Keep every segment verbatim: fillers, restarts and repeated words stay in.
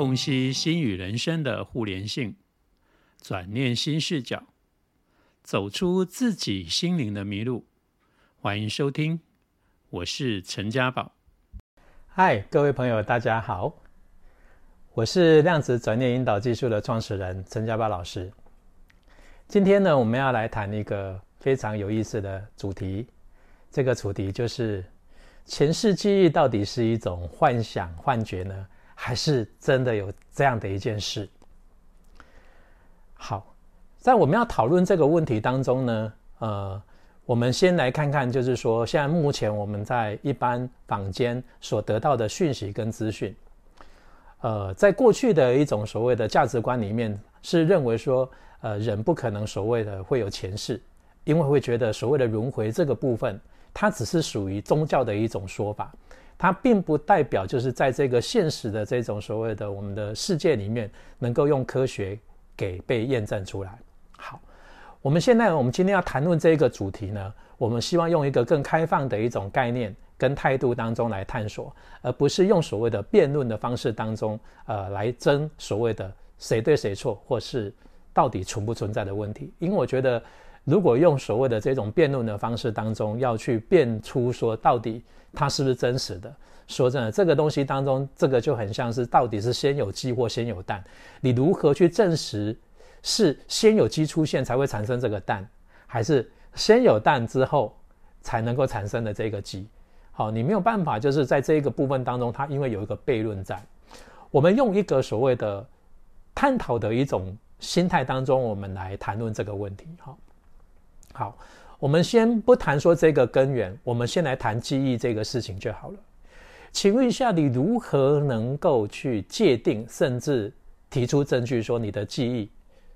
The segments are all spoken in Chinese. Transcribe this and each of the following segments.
洞悉心与人生的互联性，转念新视角，走出自己心灵的迷路。欢迎收听，我是陈家宝。嗨，各位朋友大家好，我是量子转念引导技术的创始人陈家宝老师。今天呢，我们要来谈一个非常有意思的主题，这个主题就是前世记忆到底是一种幻想、幻觉呢，还是真的有这样的一件事？好，在我们要讨论这个问题当中呢，呃，我们先来看看，就是说，现在目前我们在一般坊间所得到的讯息跟资讯，呃，在过去的一种所谓的价值观里面，是认为说，呃，人不可能所谓的会有前世，因为会觉得所谓的轮回这个部分，它只是属于宗教的一种说法，它并不代表就是在这个现实的这种所谓的我们的世界里面能够用科学给被验证出来。好，我们现在我们今天要谈论这个主题呢，我们希望用一个更开放的一种概念跟态度当中来探索，而不是用所谓的辩论的方式当中呃，来争所谓的谁对谁错或是到底存不存在的问题。因为我觉得如果用所谓的这种辩论的方式当中要去辩出说到底它是不是真实的，说真的这个东西当中，这个就很像是到底是先有鸡或先有蛋，你如何去证实是先有鸡出现才会产生这个蛋，还是先有蛋之后才能够产生的这个鸡。好，你没有办法就是在这一个部分当中，它因为有一个悖论在，我们用一个所谓的探讨的一种心态当中，我们来谈论这个问题。好好，我们先不谈说这个根源，我们先来谈记忆这个事情就好了。请问一下，你如何能够去界定甚至提出证据说你的记忆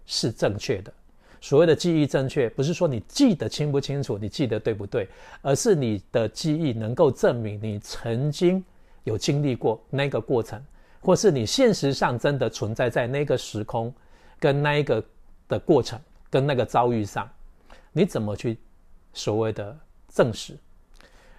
是正确的？所谓的记忆正确，不是说你记得清不清楚，你记得对不对，而是你的记忆能够证明你曾经有经历过那个过程，或是你现实上真的存在在那个时空跟那一个的过程跟那个遭遇上，你怎么去所谓的证实？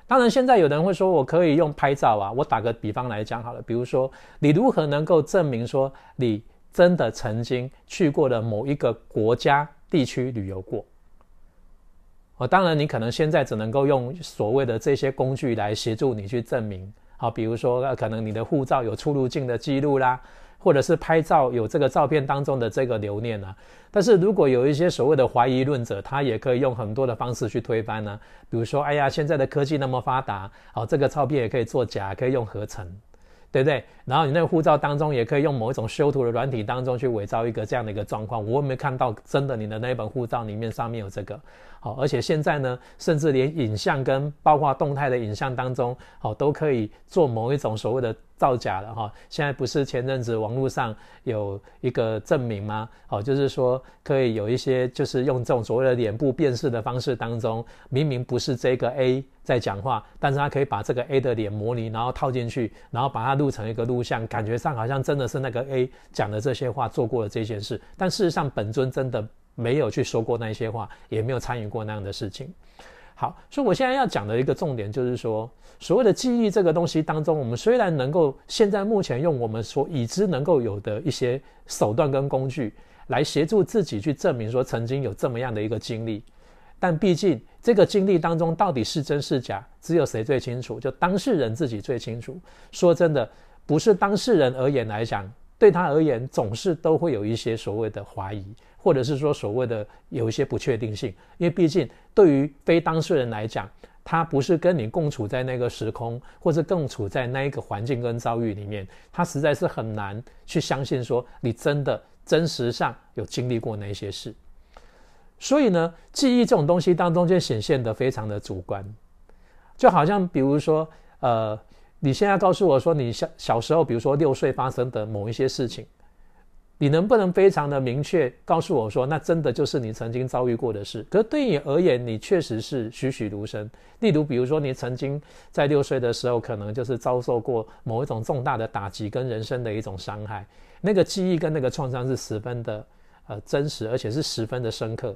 当然现在有人会说我可以用拍照啊，我打个比方来讲好了，比如说你如何能够证明说你真的曾经去过的某一个国家地区旅游过、哦、当然你可能现在只能够用所谓的这些工具来协助你去证明、哦、比如说、呃、可能你的护照有出入境的记录啦，或者是拍照有这个照片当中的这个留念啊，但是如果有一些所谓的怀疑论者，他也可以用很多的方式去推翻啊，比如说哎呀现在的科技那么发达、哦、这个照片也可以作假，可以用合成，对不对？然后你那个护照当中也可以用某一种修图的软体当中去伪造一个这样的一个状况，我有没有看到真的你的那本护照里面上面有这个、哦、而且现在呢甚至连影像跟包括动态的影像当中、哦、都可以做某一种所谓的造假了、哦、现在不是前阵子网络上有一个证明吗、哦、就是说可以有一些就是用这种所谓的脸部辨识的方式当中，明明不是这个 A 在讲话，但是他可以把这个 A 的脸模拟然后套进去，然后把它录成一个录像，感觉上好像真的是那个 A 讲的这些话，做过了这件事，但事实上本尊真的没有去说过那些话，也没有参与过那样的事情。好，所以我现在要讲的一个重点就是说，所谓的记忆这个东西当中，我们虽然能够现在目前用我们所已知能够有的一些手段跟工具来协助自己去证明说曾经有这么样的一个经历，但毕竟这个经历当中到底是真是假，只有谁最清楚，就当事人自己最清楚。说真的，不是当事人而言来讲，对他而言总是都会有一些所谓的怀疑，或者是说所谓的有一些不确定性，因为毕竟对于非当事人来讲，他不是跟你共处在那个时空，或者共处在那一个环境跟遭遇里面，他实在是很难去相信说你真的真实上有经历过那些事。所以呢，记忆这种东西当中就显现得非常的主观，就好像比如说呃，你现在告诉我说你 小, 小时候比如说六岁发生的某一些事情，你能不能非常的明确告诉我说那真的就是你曾经遭遇过的事？可是对你而言，你确实是栩栩如生。例如比如说你曾经在六岁的时候可能就是遭受过某一种重大的打击跟人生的一种伤害，那个记忆跟那个创伤是十分的、呃、真实，而且是十分的深刻。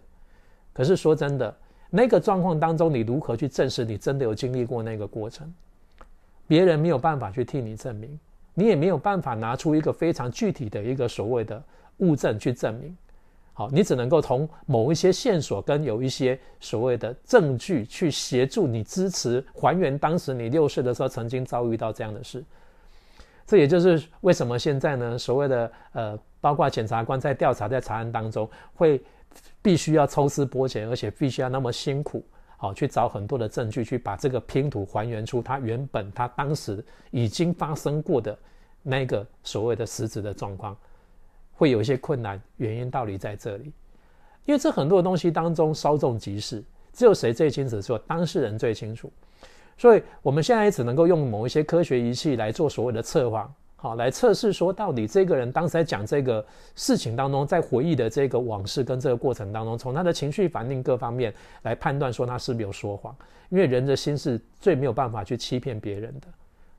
可是说真的，那个状况当中你如何去证实你真的有经历过那个过程？别人没有办法去替你证明，你也没有办法拿出一个非常具体的一个所谓的物证去证明。好，你只能够从某一些线索跟有一些所谓的证据去协助你支持还原当时你六岁的时候曾经遭遇到这样的事。这也就是为什么现在呢，所谓的呃，包括检察官在调查在查案当中会必须要抽丝剥茧，而且必须要那么辛苦，好去找很多的证据去把这个拼图还原出它原本它当时已经发生过的那个所谓的实质的状况，会有一些困难，原因道理在这里。因为这很多东西当中稍纵即逝，只有谁最清楚，只有当事人最清楚。所以我们现在也只能够用某一些科学仪器来做所谓的测谎，好来测试说到底这个人当时在讲这个事情当中，在回忆的这个往事跟这个过程当中，从他的情绪反应各方面来判断说他是不是有说谎。因为人的心是最没有办法去欺骗别人的，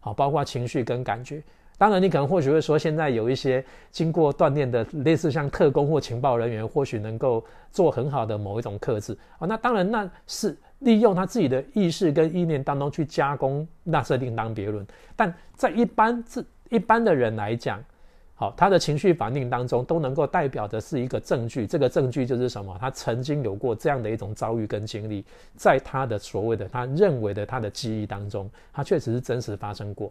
好，包括情绪跟感觉。当然你可能或许会说，现在有一些经过锻炼的类似像特工或情报人员，或许能够做很好的某一种克制、哦、那当然那是利用他自己的意识跟意念当中去加工，那是另当别论。但在一般一般的人来讲，好，他的情绪反应当中都能够代表的是一个证据，这个证据就是什么，他曾经有过这样的一种遭遇跟经历，在他的所谓的他认为的他的记忆当中，他确实是真实发生过。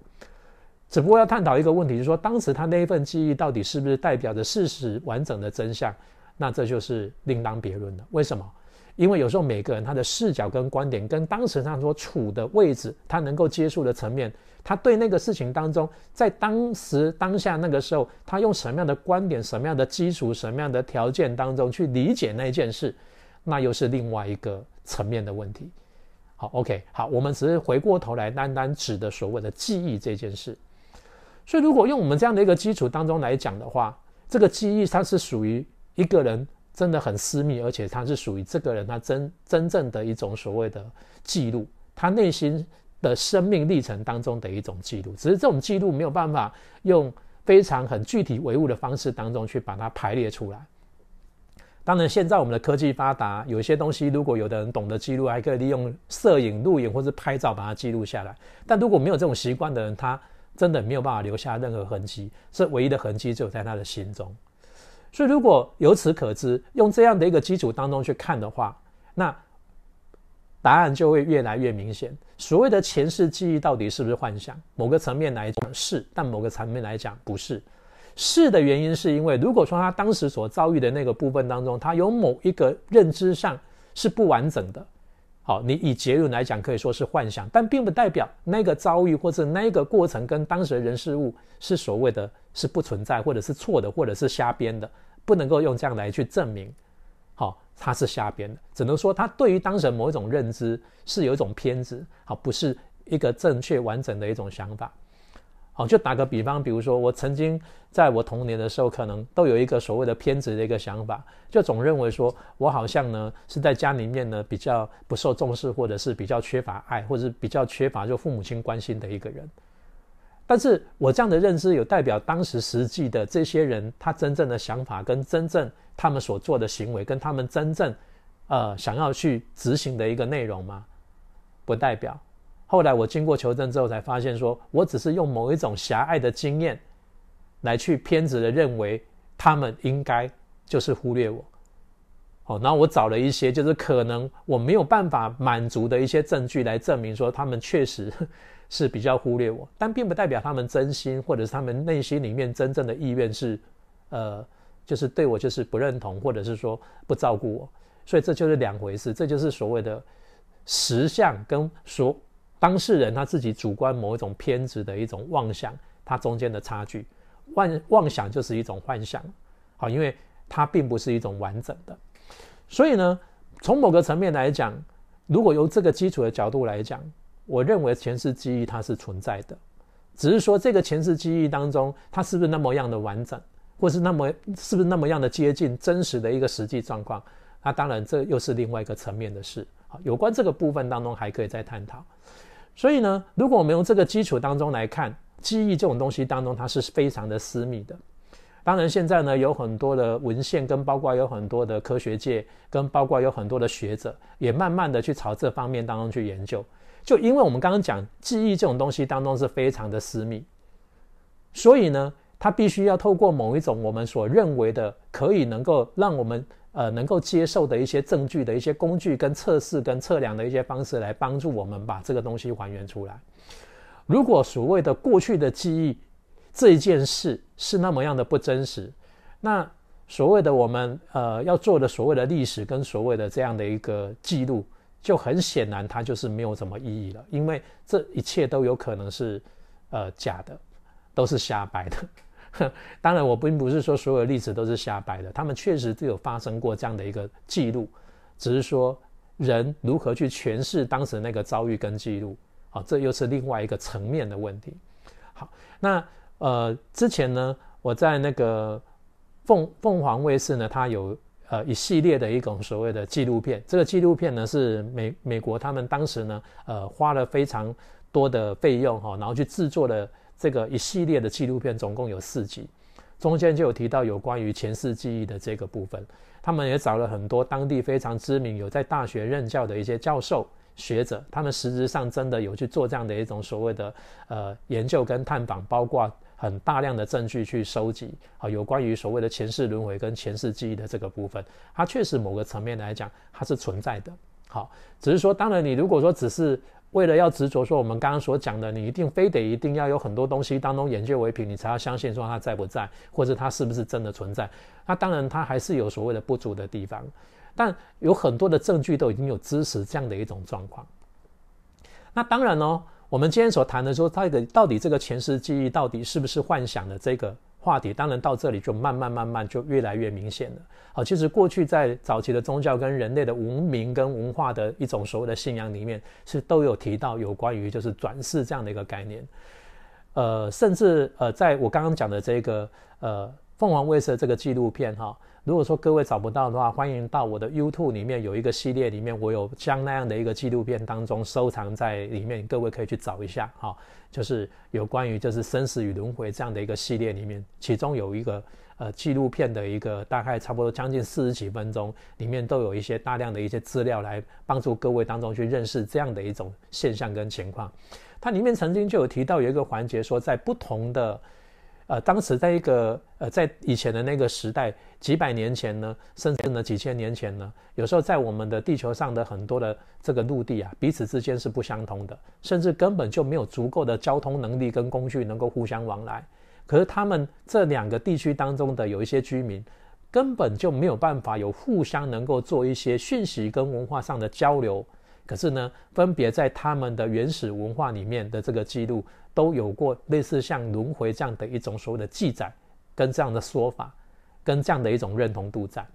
只不过要探讨一个问题，就是说当时他那一份记忆到底是不是代表着事实完整的真相，那这就是另当别论了。为什么？因为有时候每个人他的视角跟观点跟当时他所处的位置，他能够接触的层面，他对那个事情当中在当时当下那个时候他用什么样的观点，什么样的基础，什么样的条件当中去理解那件事，那又是另外一个层面的问题。好 OK， 好，我们只是回过头来单单指的所谓的记忆这件事。所以如果用我们这样的一个基础当中来讲的话，这个记忆它是属于一个人真的很私密，而且它是属于这个人他 真, 真正的一种所谓的记录，他内心的生命历程当中的一种记录。只是这种记录没有办法用非常很具体唯物的方式当中去把它排列出来。当然现在我们的科技发达，有些东西如果有的人懂得记录，还可以利用摄影录影或是拍照把它记录下来。但如果没有这种习惯的人，他真的没有办法留下任何痕迹，这唯一的痕迹只有在他的心中。所以如果由此可知，用这样的一个基础当中去看的话，那答案就会越来越明显。所谓的前世记忆到底是不是幻想，某个层面来讲是，但某个层面来讲不是。是的原因是因为，如果说他当时所遭遇的那个部分当中，他有某一个认知上是不完整的，好，你以结论来讲可以说是幻想，但并不代表那个遭遇或者那个过程跟当时的人事物是所谓的是不存在，或者是错的，或者是瞎编的，不能够用这样来去证明好它是瞎编的。只能说它对于当时某一种认知是有一种偏执，好，不是一个正确完整的一种想法。好，就打个比方，比如说我曾经在我童年的时候可能都有一个所谓的偏执的一个想法，就总认为说我好像呢是在家里面呢比较不受重视，或者是比较缺乏爱，或者是比较缺乏就父母亲关心的一个人。但是我这样的认知有代表当时实际的这些人他真正的想法跟真正他们所做的行为跟他们真正呃想要去执行的一个内容吗？不代表。后来我经过求证之后才发现说，我只是用某一种狭隘的经验来去偏执的认为他们应该就是忽略我、哦、然后我找了一些就是可能我没有办法满足的一些证据来证明说他们确实是比较忽略我，但并不代表他们真心或者是他们内心里面真正的意愿是呃，就是对我就是不认同，或者是说不照顾我。所以这就是两回事，这就是所谓的实相跟所当事人他自己主观某一种偏执的一种妄想他中间的差距。妄想就是一种幻想，好，因为它并不是一种完整的。所以呢，从某个层面来讲，如果由这个基础的角度来讲，我认为前世记忆它是存在的，只是说这个前世记忆当中它是不是那么样的完整，或是那么是不是那么样的接近真实的一个实际状况，那当然这又是另外一个层面的事。好，有关这个部分当中还可以再探讨。所以呢，如果我们用这个基础当中来看，记忆这种东西当中它是非常的私密的。当然现在呢有很多的文献，跟包括有很多的科学界，跟包括有很多的学者也慢慢的去朝这方面当中去研究。就因为我们刚刚讲记忆这种东西当中是非常的私密，所以呢，它必须要透过某一种我们所认为的可以能够让我们呃能够接受的一些证据的一些工具跟测试跟测量的一些方式来帮助我们把这个东西还原出来。如果所谓的过去的记忆这件事是那么样的不真实，那所谓的我们呃要做的所谓的历史跟所谓的这样的一个记录，就很显然它就是没有什么意义了，因为这一切都有可能是呃假的，都是瞎掰的。当然我并不是说所有的例子都是瞎掰的，他们确实都有发生过这样的一个记录，只是说人如何去诠释当时那个遭遇跟记录，好，这又是另外一个层面的问题。好，那呃之前呢，我在那个凤凤凰卫视呢，它有呃一系列的一种所谓的纪录片，这个纪录片呢是美美国他们当时呢呃花了非常多的费用、哦、然后去制作了这个一系列的纪录片，总共有四集，中间就有提到有关于前世记忆的这个部分。他们也找了很多当地非常知名有在大学任教的一些教授学者，他们实质上真的有去做这样的一种所谓的呃研究跟探访，包括很大量的证据去收集、啊、有关于所谓的前世轮回跟前世记忆的这个部分，它确实某个层面来讲它是存在的。好，只是说当然你如果说只是为了要执着说我们刚刚所讲的，你一定非得一定要有很多东西当中眼见为凭，你才要相信说它在不在，或者它是不是真的存在，那当然它还是有所谓的不足的地方，但有很多的证据都已经有支持这样的一种状况。那当然哦，我们今天所谈的说它到底这个前世记忆到底是不是幻想的这个话题，当然到这里就慢慢慢慢就越来越明显了。好，其实过去在早期的宗教跟人类的文明跟文化的一种所谓的信仰里面，是都有提到有关于就是转世这样的一个概念。呃，甚至呃，在我刚刚讲的这个呃凤凰卫视的这个纪录片哈、哦，如果说各位找不到的话，欢迎到我的 YouTube 里面有一个系列，里面我有将那样的一个纪录片当中收藏在里面，各位可以去找一下哈、哦，就是有关于就是生死与轮回这样的一个系列里面，其中有一个呃纪录片的一个大概差不多将近四十几分钟，里面都有一些大量的一些资料来帮助各位当中去认识这样的一种现象跟情况。它里面曾经就有提到有一个环节说，在不同的呃，当时在一个呃，在以前的那个时代，几百年前呢，甚至呢几千年前呢，有时候在我们的地球上的很多的这个陆地啊，彼此之间是不相通的，甚至根本就没有足够的交通能力跟工具能够互相往来。可是他们这两个地区当中的有一些居民，根本就没有办法有互相能够做一些讯息跟文化上的交流。可是呢，分别在他们的原始文化里面的这个记录，都有过类似像轮回这样的一种所谓的记载，跟这样的说法，跟这样的一种认同度在。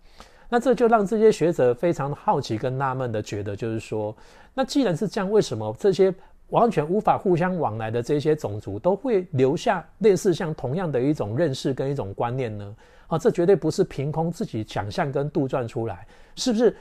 那这就让这些学者非常好奇跟纳闷的觉得，就是说，那既然是这样，为什么这些完全无法互相往来的这些种族都会留下类似像同样的一种认识跟一种观念呢？啊，这绝对不是凭空自己想象跟杜撰出来，是不是？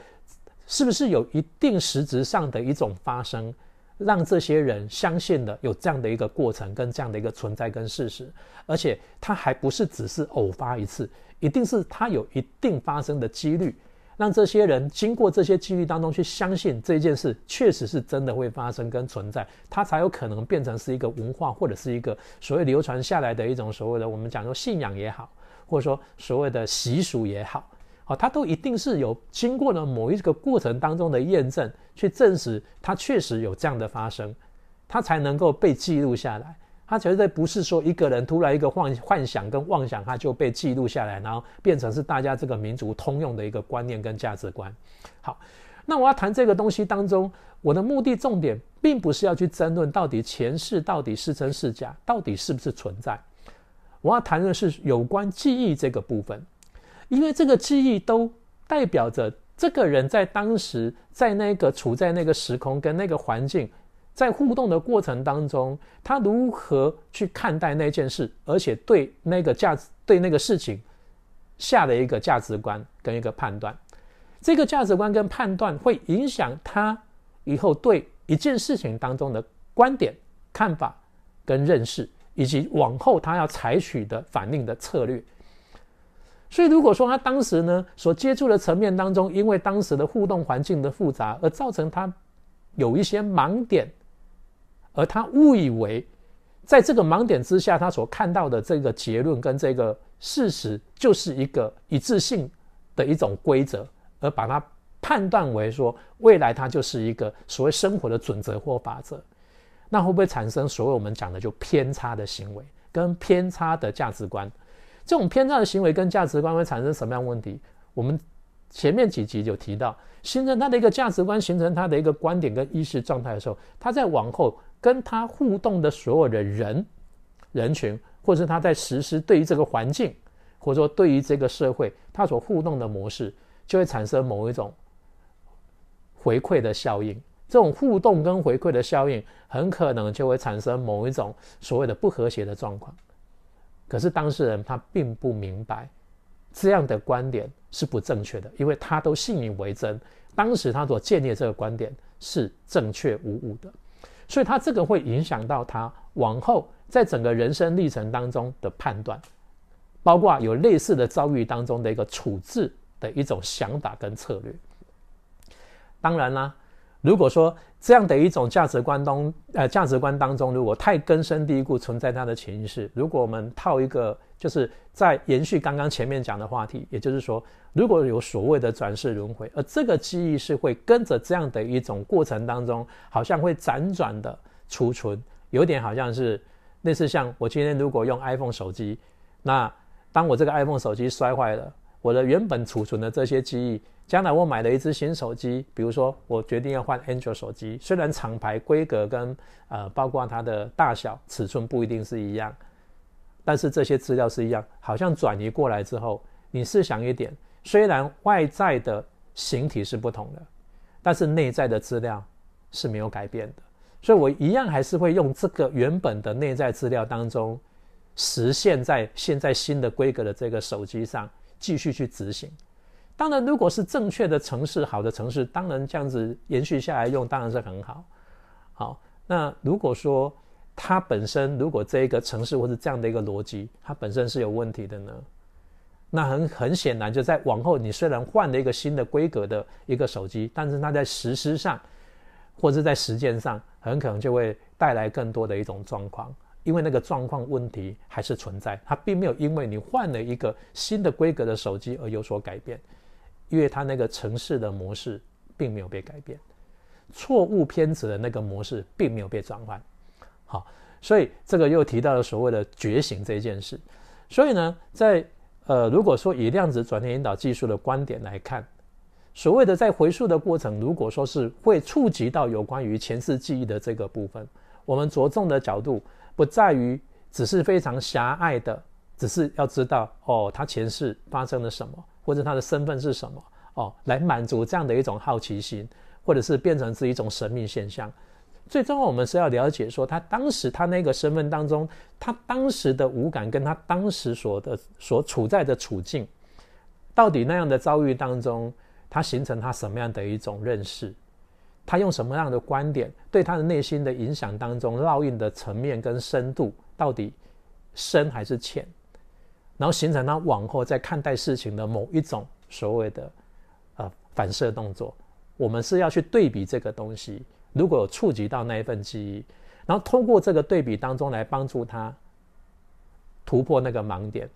是不是有一定实质上的一种发生，让这些人相信了有这样的一个过程跟这样的一个存在跟事实，而且它还不是只是偶发一次，一定是它有一定发生的几率，让这些人经过这些几率当中去相信这件事确实是真的会发生跟存在，它才有可能变成是一个文化，或者是一个所谓流传下来的一种所谓的我们讲说信仰也好，或者说所谓的习俗也好，哦、它都一定是有经过了某一个过程当中的验证，去证实它确实有这样的发生，它才能够被记录下来。它绝对不是说一个人突然一个幻幻想跟妄想，它就被记录下来，然后变成是大家这个民族通用的一个观念跟价值观。好，那我要谈这个东西当中，我的目的重点并不是要去争论到底前世到底是真是假，到底是不是存在。我要谈论的是有关记忆这个部分。因为这个记忆都代表着这个人在当时在那个处在那个时空跟那个环境在互动的过程当中，他如何去看待那件事，而且对那个价值对那个事情下了一个价值观跟一个判断，这个价值观跟判断会影响他以后对一件事情当中的观点看法跟认识，以及往后他要采取的反应的策略。所以如果说他当时呢所接触的层面当中，因为当时的互动环境的复杂而造成他有一些盲点，而他误以为在这个盲点之下，他所看到的这个结论跟这个事实，就是一个一致性的一种规则，而把它判断为说未来它就是一个所谓生活的准则或法则。那会不会产生所谓我们讲的就偏差的行为跟偏差的价值观？这种偏差的行为跟价值观会产生什么样的问题？我们前面几集有提到，形成他的一个价值观，形成他的一个观点跟意识状态的时候，他在往后跟他互动的所有的人人群，或是他在实施对于这个环境，或者说对于这个社会，他所互动的模式就会产生某一种回馈的效应。这种互动跟回馈的效应很可能就会产生某一种所谓的不和谐的状况。可是当事人他并不明白这样的观点是不正确的，因为他都信以为真，当时他所建立的这个观点是正确无误的，所以他这个会影响到他往后在整个人生历程当中的判断，包括有类似的遭遇当中的一个处置的一种想法跟策略。当然啦，如果说这样的一种价值观当呃价值观当中，如果太根深蒂固存在它的潜意识，如果我们套一个，就是在延续刚刚前面讲的话题，也就是说，如果有所谓的转世轮回，而这个记忆是会跟着这样的一种过程当中，好像会辗转的储存，有点好像是类似像我今天如果用 iPhone 手机，那当我这个 iPhone 手机摔坏了，我的原本储存的这些记忆，将来我买了一支新手机，比如说我决定要换 Android 手机，虽然厂牌规格跟呃包括它的大小尺寸不一定是一样，但是这些资料是一样，好像转移过来之后，你试想一点，虽然外在的形体是不同的，但是内在的资料是没有改变的，所以我一样还是会用这个原本的内在资料当中，实现在现在新的规格的这个手机上继续去执行。当然如果是正确的程式，好的程式，当然这样子延续下来用当然是很好。好，那如果说它本身，如果这一个程式或是这样的一个逻辑它本身是有问题的呢，那很很显然就在往后，你虽然换了一个新的规格的一个手机，但是它在实施上或是在实践上很可能就会带来更多的一种状况，因为那个状况问题还是存在，它并没有因为你换了一个新的规格的手机而有所改变，因为它那个程式的模式并没有被改变，错误偏执的那个模式并没有被转换。好，所以这个又提到了所谓的觉醒这件事。所以呢，在呃，如果说以量子转念引导技术的观点来看，所谓的在回溯的过程，如果说是会触及到有关于前世记忆的这个部分，我们着重的角度不在于只是非常狭隘的只是要知道哦他前世发生了什么，或者他的身份是什么，哦来满足这样的一种好奇心，或者是变成是一种神秘现象。最重要我们是要了解说他当时他那个身份当中，他当时的五感跟他当时所的所处在的处境，到底那样的遭遇当中他形成他什么样的一种认识，他用什么样的观点，对他的内心的影响当中烙印的层面跟深度到底深还是浅，然后形成他往后在看待事情的某一种所谓的呃反射动作。我们是要去对比这个东西，如果有触及到那一份记忆，然后通过这个对比当中来帮助他突破那个盲点，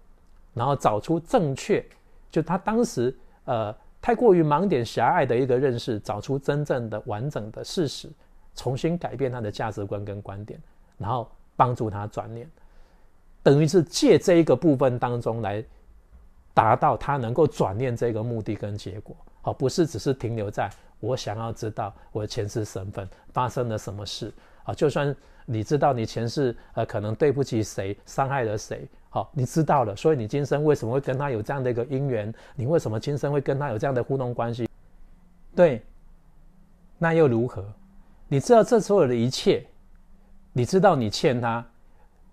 然后找出正确，就他当时呃太过于盲点狭隘的一个认识，找出真正的完整的事实，重新改变他的价值观跟观点，然后帮助他转念，等于是借这一个部分当中来达到他能够转念这个目的跟结果。好，不是只是停留在我想要知道我的前世身份发生了什么事。好，就算你知道你前世呃可能对不起谁，伤害了谁，好，你知道了，所以你今生为什么会跟他有这样的一个因缘？你为什么今生会跟他有这样的互动关系？对，那又如何？你知道这所有的一切，你知道你欠他，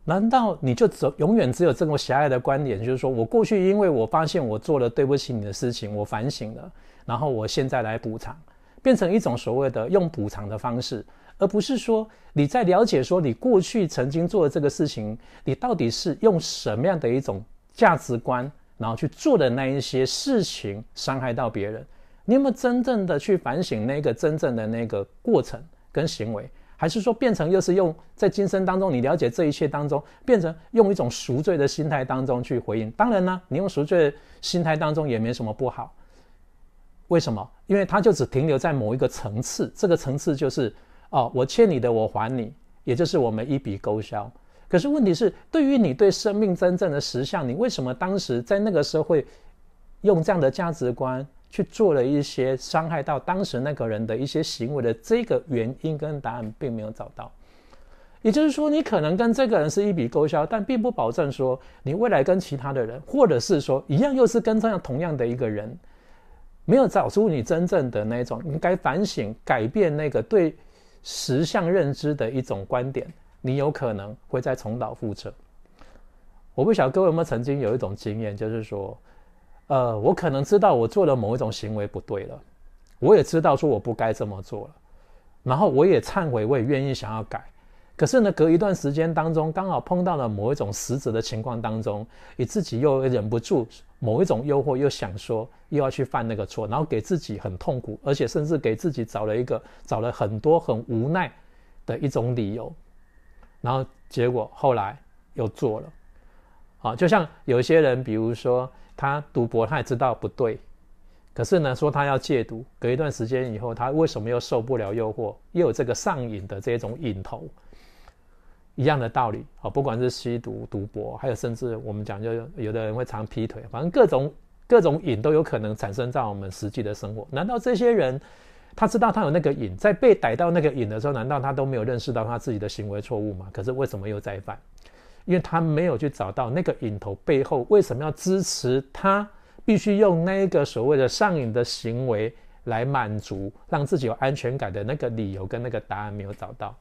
难道你就只永远只有这么狭隘的观点？就是说我过去因为我发现我做了对不起你的事情，我反省了，然后我现在来补偿，变成一种所谓的用补偿的方式，而不是说你在了解说你过去曾经做的这个事情，你到底是用什么样的一种价值观然后去做的那一些事情伤害到别人，你有没有真正的去反省那个真正的那个过程跟行为，还是说变成又是用在今生当中，你了解这一切当中，变成用一种赎罪的心态当中去回应？当然呢，你用赎罪的心态当中也没什么不好。为什么？因为它就只停留在某一个层次，这个层次就是哦，我欠你的我还你，也就是我们一笔勾销。可是问题是，对于你对生命真正的实相，你为什么当时在那个时候会用这样的价值观去做了一些伤害到当时那个人的一些行为的这个原因跟答案并没有找到？也就是说，你可能跟这个人是一笔勾销，但并不保证说你未来跟其他的人，或者是说一样又是跟这样同样的一个人，没有找出你真正的那种应该反省改变那个对实相认知的一种观点，你有可能会再重蹈覆辙。我不晓得各位有没有曾经有一种经验，就是说，呃，我可能知道我做了某一种行为不对了，我也知道说我不该这么做了，然后我也忏悔，我也愿意想要改。可是呢，隔一段时间当中，刚好碰到了某一种实质的情况当中，你自己又忍不住某一种诱惑，又想说又要去犯那个错，然后给自己很痛苦，而且甚至给自己找了一个找了很多很无奈的一种理由。然后结果后来又做了，啊，就像有些人，比如说他赌博，他也知道不对，可是呢，说他要戒赌，隔一段时间以后，他为什么又受不了诱惑，又有这个上瘾的这种瘾头？一样的道理，啊，不管是吸毒、赌博，还有甚至我们讲，就有的人会常劈腿，反正各种各种瘾都有可能产生在我们实际的生活。难道这些人？他知道他有那个瘾，在被逮到那个瘾的时候，难道他都没有认识到他自己的行为错误吗？可是为什么又再犯？因为他没有去找到那个瘾头背后为什么要支持他必须用那个所谓的上瘾的行为来满足让自己有安全感的那个理由跟那个答案没有找到，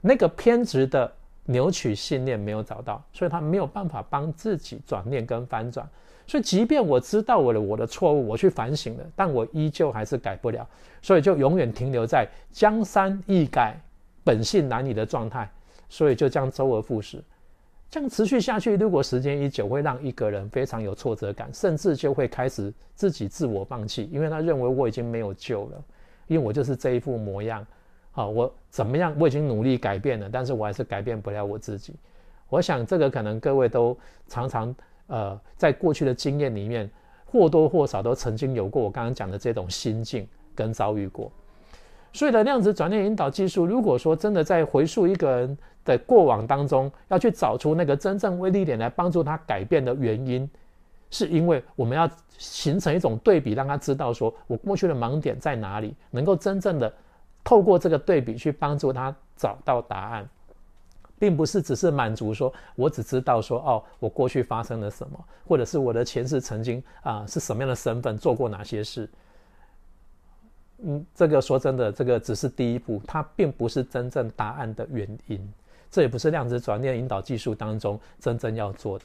那个偏执的扭曲信念没有找到，所以他没有办法帮自己转念跟翻转。所以即便我知道我的我的错误，我去反省了，但我依旧还是改不了，所以就永远停留在江山易改本性难移的状态，所以就这样周而复始。这样持续下去，如果时间一久，会让一个人非常有挫折感，甚至就会开始自己自我放弃，因为他认为我已经没有救了，因为我就是这一副模样，好，我怎么样我已经努力改变了，但是我还是改变不了我自己。我想这个可能各位都常常呃，在过去的经验里面，或多或少都曾经有过我刚刚讲的这种心境跟遭遇过。所以的量子转念引导技术，如果说真的在回溯一个人的过往当中，要去找出那个真正威力点来帮助他改变的原因，是因为我们要形成一种对比，让他知道说我过去的盲点在哪里，能够真正的透过这个对比去帮助他找到答案。并不是只是满足说我只知道说哦，我过去发生了什么，或者是我的前世曾经啊、呃、是什么样的身份，做过哪些事。嗯，这个说真的，这个只是第一步，它并不是真正答案的原因，这也不是量子转念引导技术当中真正要做的。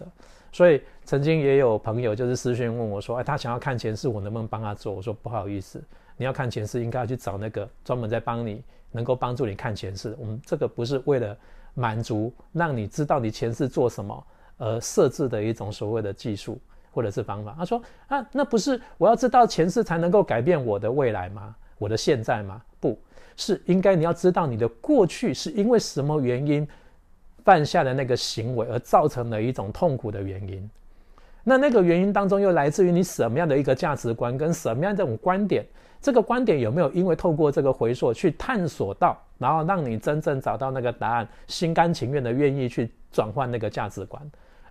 所以曾经也有朋友就是私讯问我说，哎，他想要看前世，我能不能帮他做？我说不好意思，你要看前世应该要去找那个专门在帮你，能够帮助你看前世。我们这个不是为了满足让你知道你前世做什么而设置的一种所谓的技术或者是方法。他说啊，那不是我要知道前世才能够改变我的未来吗？我的现在吗？不是，应该你要知道你的过去是因为什么原因犯下的那个行为而造成了一种痛苦的原因，那那个原因当中又来自于你什么样的一个价值观跟什么样的这种观点，这个观点有没有因为透过这个回溯去探索到，然后让你真正找到那个答案，心甘情愿的愿意去转换那个价值观，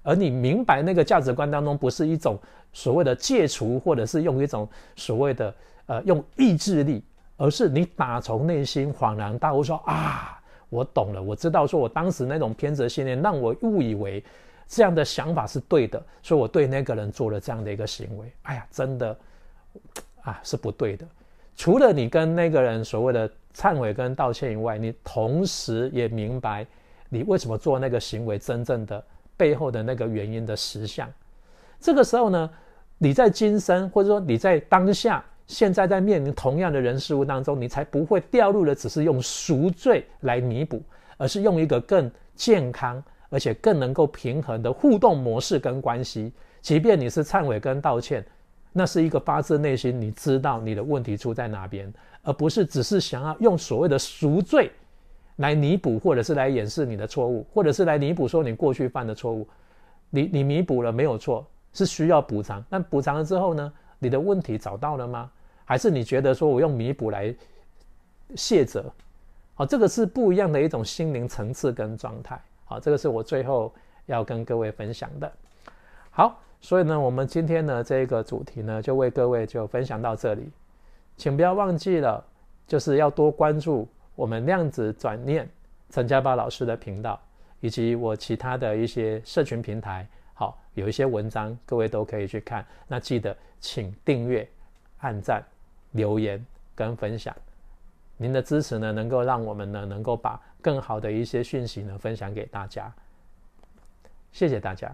而你明白那个价值观当中不是一种所谓的戒除，或者是用一种所谓的呃用意志力，而是你打从内心恍然大悟说啊，我懂了，我知道说我当时那种偏执信念让我误以为这样的想法是对的，所以我对那个人做了这样的一个行为，哎呀，真的啊是不对的。除了你跟那个人所谓的忏悔跟道歉以外，你同时也明白你为什么做那个行为真正的背后的那个原因的实相。这个时候呢，你在今生或者说你在当下现在在面临同样的人事物当中，你才不会掉入了只是用赎罪来弥补，而是用一个更健康而且更能够平衡的互动模式跟关系。即便你是忏悔跟道歉，那是一个发自内心你知道你的问题出在哪边，而不是只是想要用所谓的赎罪来弥补或者是来掩饰你的错误，或者是来弥补说你过去犯的错误。你你弥补了没有错，是需要补偿。那补偿了之后呢，你的问题找到了吗？还是你觉得说我用弥补来卸责？好、哦，这个是不一样的一种心灵层次跟状态。好、哦，这个是我最后要跟各位分享的。好，所以呢，我们今天呢这个主题呢，就为各位就分享到这里。请不要忘记了，就是要多关注我们量子转念陈家宝老师的频道，以及我其他的一些社群平台。好，有一些文章各位都可以去看。那记得请订阅、按赞、留言跟分享。您的支持呢，能够让我们呢能够把更好的一些讯息呢分享给大家。谢谢大家。